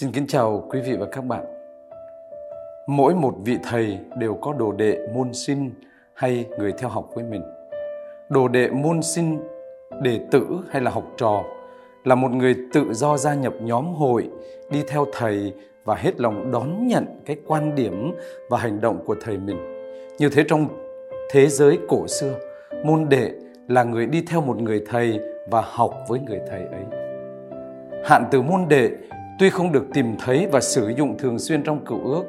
Xin kính chào quý vị và các bạn. Mỗi một vị thầy đều có đồ đệ môn sinh hay người theo học với mình. Đồ đệ môn sinh, đệ tử hay là học trò là một người tự do gia nhập nhóm hội, đi theo thầy và hết lòng đón nhận cái quan điểm và hành động của thầy mình. Như thế, trong thế giới cổ xưa, môn đệ là người đi theo một người thầy và học với người thầy ấy. Hạn từ môn đệ tuy không được tìm thấy và sử dụng thường xuyên trong Cựu Ước,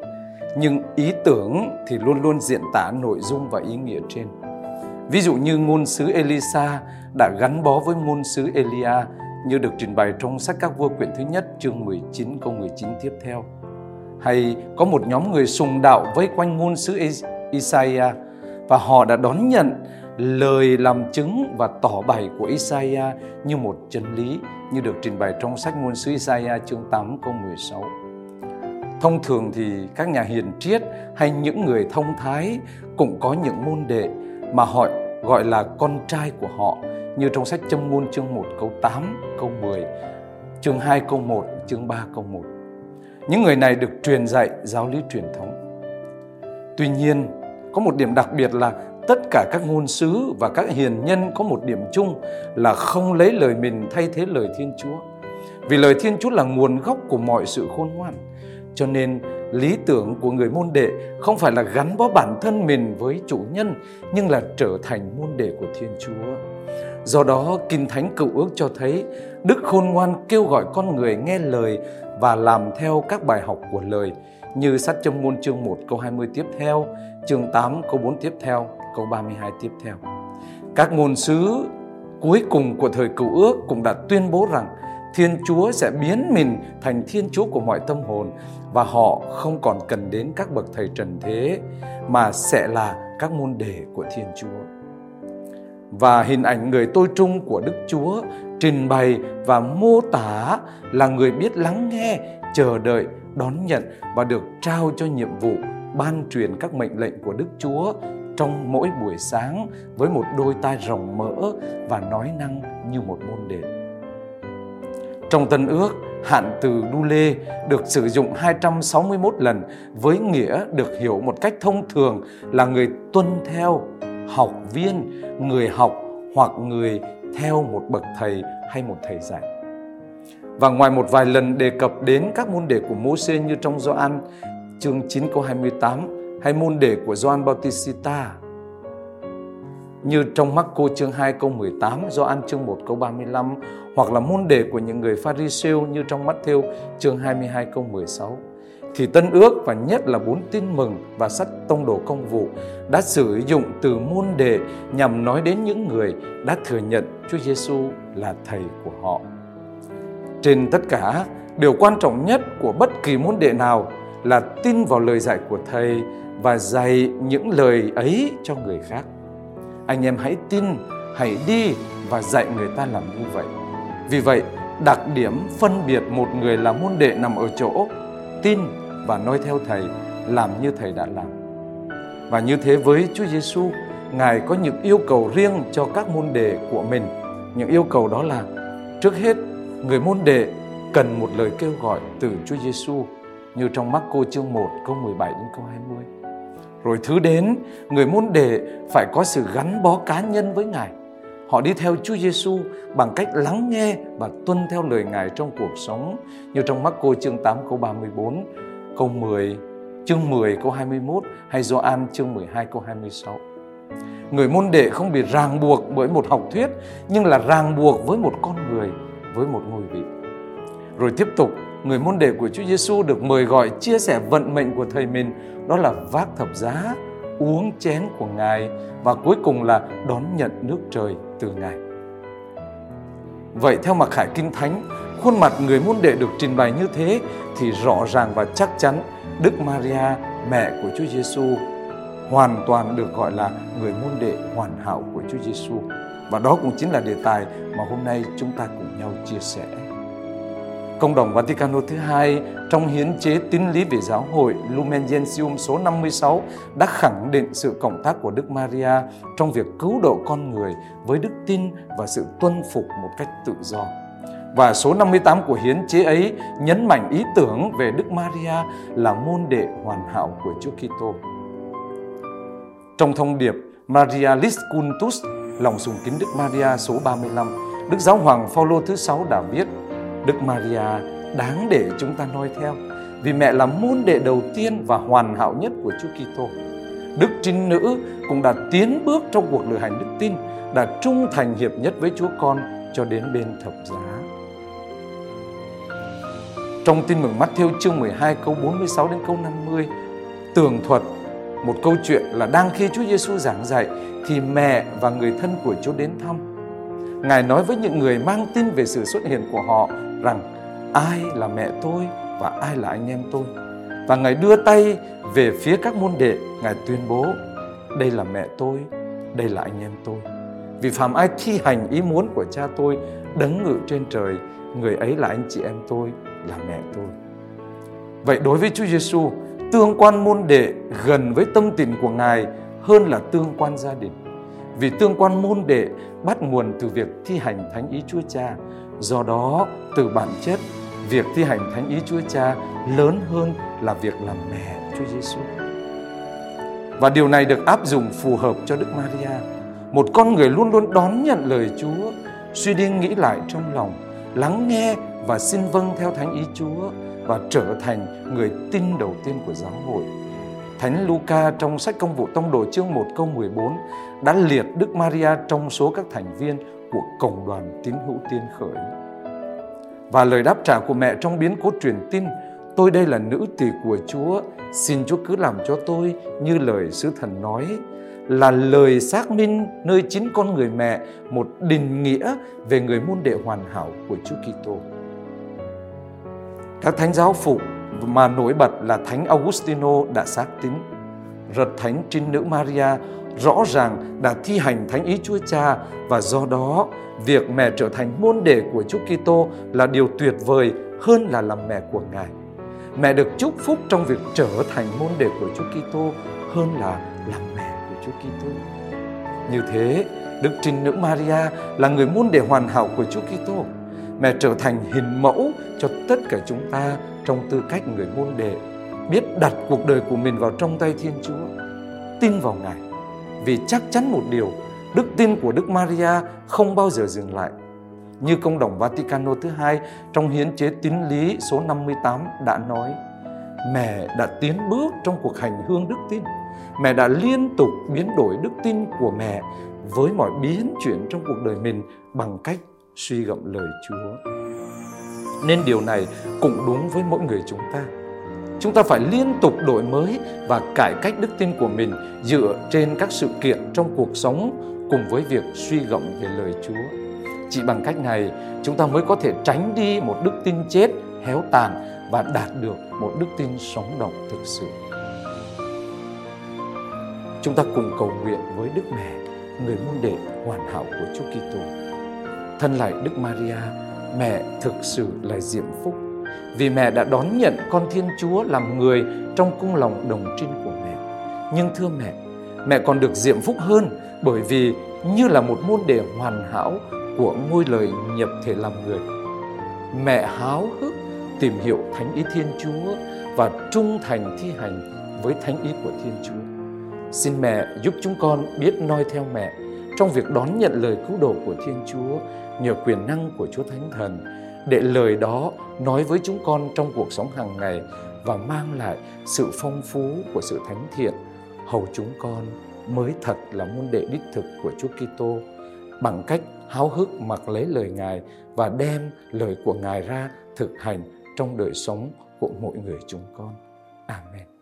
nhưng ý tưởng thì luôn luôn diễn tả nội dung và ý nghĩa trên. Ví dụ như ngôn sứ Elisa đã gắn bó với ngôn sứ Elia, như được trình bày trong sách Các Vua quyển thứ nhất chương 19 câu 19 tiếp theo. Hay có một nhóm người sùng đạo vây quanh ngôn sứ Isaiah và họ đã đón nhận lời làm chứng và tỏ bày của Isaiah như một chân lý, như được trình bày trong sách ngôn sứ Isaiah chương 8 câu 16. Thông thường thì các nhà hiền triết hay những người thông thái cũng có những môn đệ mà họ gọi là con trai của họ, như trong sách Châm ngôn chương 1 câu 8 câu 10, chương 2 câu 1, chương 3 câu 1. Những người này được truyền dạy giáo lý truyền thống. Tuy nhiên, có một điểm đặc biệt là tất cả các ngôn sứ và các hiền nhân có một điểm chung là không lấy lời mình thay thế lời Thiên Chúa. Vì lời Thiên Chúa là nguồn gốc của mọi sự khôn ngoan. Cho nên lý tưởng của người môn đệ không phải là gắn bó bản thân mình với chủ nhân, nhưng là trở thành môn đệ của Thiên Chúa. Do đó, Kinh Thánh Cựu Ước cho thấy Đức khôn ngoan kêu gọi con người nghe lời và làm theo các bài học của lời, như sách Châm ngôn chương 1 câu 20 tiếp theo, chương 8 câu 4 tiếp theo, câu 32 tiếp theo. Các ngôn sứ cuối cùng của thời Cựu Ước cũng đã tuyên bố rằng Thiên Chúa sẽ biến mình thành Thiên Chúa của mọi tâm hồn, và họ không còn cần đến các bậc thầy trần thế mà sẽ là các môn đệ của Thiên Chúa. Và hình ảnh người tôi trung của Đức Chúa trình bày và mô tả là người biết lắng nghe, chờ đợi, đón nhận và được trao cho nhiệm vụ ban truyền các mệnh lệnh của Đức Chúa trong mỗi buổi sáng, với một đôi tai rộng mở và nói năng như một môn đệ. Trong Tân Ước, hạn từ đu-lê được sử dụng 261 lần với nghĩa được hiểu một cách thông thường là người tuân theo, học viên, người học hoặc người theo một bậc thầy hay một thầy dạy. Và ngoài một vài lần đề cập đến các môn đệ của Mô-sê như trong Gioan chương 9 câu 28 hay môn đệ của Gioan Bautista như trong Mác-cô chương 2 câu 18, Gioan chương 1 câu 35, hoặc là môn đề của những người Pha-ri-siêu như trong Mát-thêu chương 22 câu 16, thì Tân Ước và nhất là bốn Tin Mừng và sách Tông đồ Công vụ đã sử dụng từ môn đề nhằm nói đến những người đã thừa nhận Chúa Giê-xu là thầy của họ. Trên tất cả, điều quan trọng nhất của bất kỳ môn đệ nào là tin vào lời dạy của thầy và dạy những lời ấy cho người khác. Anh em hãy tin, hãy đi và dạy người ta làm như vậy. Vì vậy, đặc điểm phân biệt một người là môn đệ nằm ở chỗ tin và noi theo thầy, làm như thầy đã làm. Và như thế với Chúa Giêsu, Ngài có những yêu cầu riêng cho các môn đệ của mình. Những yêu cầu đó là: trước hết, người môn đệ cần một lời kêu gọi từ Chúa Giêsu, như trong Mác-cô chương 1 câu 17 đến câu 20. Rồi thứ đến, người môn đệ phải có sự gắn bó cá nhân với Ngài. Họ đi theo Chúa Giêsu bằng cách lắng nghe và tuân theo lời Ngài trong cuộc sống, như trong Mác-cô chương 8 câu 34, câu 10, chương 10 câu 21 hay Gioan chương 12 câu 26. Người môn đệ không bị ràng buộc bởi một học thuyết, nhưng là ràng buộc với một con người, với một ngôi vị. Rồi tiếp tục, người môn đệ của Chúa Giêsu được mời gọi chia sẻ vận mệnh của thầy mình, đó là vác thập giá, uống chén của Ngài và cuối cùng là đón nhận nước trời từ Ngài. Vậy theo mặt khải Kinh Thánh, khuôn mặt người môn đệ được trình bày như thế thì rõ ràng và chắc chắn Đức Maria, mẹ của Chúa Giêsu, hoàn toàn được gọi là người môn đệ hoàn hảo của Chúa Giêsu. Và đó cũng chính là đề tài mà hôm nay chúng ta cùng nhau chia sẻ. Công đồng Vaticano thứ hai trong hiến chế tín lý về giáo hội Lumen Gentium số 56 đã khẳng định sự cộng tác của Đức Maria trong việc cứu độ con người với đức tin và sự tuân phục một cách tự do. Và số 58 của hiến chế ấy nhấn mạnh ý tưởng về Đức Maria là môn đệ hoàn hảo của Chúa Kitô. Trong thông điệp Marialis Cultus, lòng sùng kính Đức Maria số 35, Đức Giáo hoàng Phaolô thứ 6 đã viết: Đức Maria đáng để chúng ta noi theo, vì mẹ là môn đệ đầu tiên và hoàn hảo nhất của Chúa Kitô. Đức Trinh Nữ cũng đã tiến bước trong cuộc lữ hành đức tin, đã trung thành hiệp nhất với Chúa Con cho đến bên thập giá. Trong tin mừng Mát-thêu chương 12 câu 46 đến câu 50 tường thuật một câu chuyện là đang khi Chúa Giêsu giảng dạy thì mẹ và người thân của Chúa đến thăm. Ngài nói với những người mang tin về sự xuất hiện của họ rằng: ai là mẹ tôi và ai là anh em tôi? Và Ngài đưa tay về phía các môn đệ, Ngài tuyên bố: đây là mẹ tôi, đây là anh em tôi. Vì phàm ai thi hành ý muốn của Cha tôi đấng ngự trên trời, người ấy là anh chị em tôi, là mẹ tôi. Vậy đối với Chúa Giêsu, tương quan môn đệ gần với tâm tình của Ngài hơn là tương quan gia đình. Vì tương quan môn đệ bắt nguồn từ việc thi hành thánh ý Chúa Cha. Do đó, từ bản chất, việc thi hành thánh ý Chúa Cha lớn hơn là việc làm mẹ Chúa Giêsu. Và điều này được áp dụng phù hợp cho Đức Maria, một con người luôn luôn đón nhận lời Chúa, suy đi nghĩ lại trong lòng, lắng nghe và xin vâng theo thánh ý Chúa và trở thành người tin đầu tiên của giáo hội. Thánh Luca trong sách Công vụ Tông đồ chương 1 câu 14 đã liệt Đức Maria trong số các thành viên của Cộng đoàn Tín hữu Tiên khởi. Và lời đáp trả của mẹ trong biến cố truyền tin: tôi đây là nữ tỳ của Chúa, xin Chúa cứ làm cho tôi như lời sứ thần nói, là lời xác minh nơi chính con người mẹ một định nghĩa về người môn đệ hoàn hảo của Chúa Kitô. Các thánh giáo phụ mà nổi bật là Thánh Augustino đã xác tín rằng Thánh Trinh Nữ Maria rõ ràng đã thi hành thánh ý Chúa Cha, và do đó việc mẹ trở thành môn đệ của Chúa Kitô là điều tuyệt vời hơn là làm mẹ của Ngài. Mẹ được chúc phúc trong việc trở thành môn đệ của Chúa Kitô hơn là làm mẹ của Chúa Kitô. Như thế, Đức Trinh Nữ Maria là người môn đệ hoàn hảo của Chúa Kitô. Mẹ trở thành hình mẫu cho tất cả chúng ta trong tư cách người môn đệ, biết đặt cuộc đời của mình vào trong tay Thiên Chúa, tin vào Ngài. Vì chắc chắn một điều, đức tin của Đức Maria không bao giờ dừng lại. Như Công đồng Vaticano thứ 2 trong hiến chế tín lý số 58 đã nói, mẹ đã tiến bước trong cuộc hành hương đức tin. Mẹ đã liên tục biến đổi đức tin của mẹ với mọi biến chuyển trong cuộc đời mình bằng cách suy gẫm lời Chúa. Nên điều này cũng đúng với mỗi người chúng ta. Chúng ta phải liên tục đổi mới và cải cách đức tin của mình dựa trên các sự kiện trong cuộc sống cùng với việc suy gẫm về lời Chúa. Chỉ bằng cách này, chúng ta mới có thể tránh đi một đức tin chết, héo tàn và đạt được một đức tin sống động thực sự. Chúng ta cùng cầu nguyện với Đức Mẹ, người môn đệ hoàn hảo của Chúa Kitô. Thân lạy Đức Maria, mẹ thực sự là diễm phúc, vì mẹ đã đón nhận con Thiên Chúa làm người trong cung lòng đồng trinh của mẹ. Nhưng thưa mẹ, mẹ còn được diễm phúc hơn bởi vì như là một môn đệ hoàn hảo của ngôi lời nhập thể làm người, mẹ háo hức tìm hiểu thánh ý Thiên Chúa và trung thành thi hành với thánh ý của Thiên Chúa. Xin mẹ giúp chúng con biết noi theo mẹ trong việc đón nhận lời cứu độ của Thiên Chúa nhờ quyền năng của Chúa Thánh Thần, để lời đó nói với chúng con trong cuộc sống hàng ngày và mang lại sự phong phú của sự thánh thiện, hầu chúng con mới thật là môn đệ đích thực của Chúa Kitô, bằng cách háo hức mặc lấy lời Ngài và đem lời của Ngài ra thực hành trong đời sống của mỗi người chúng con. Amen.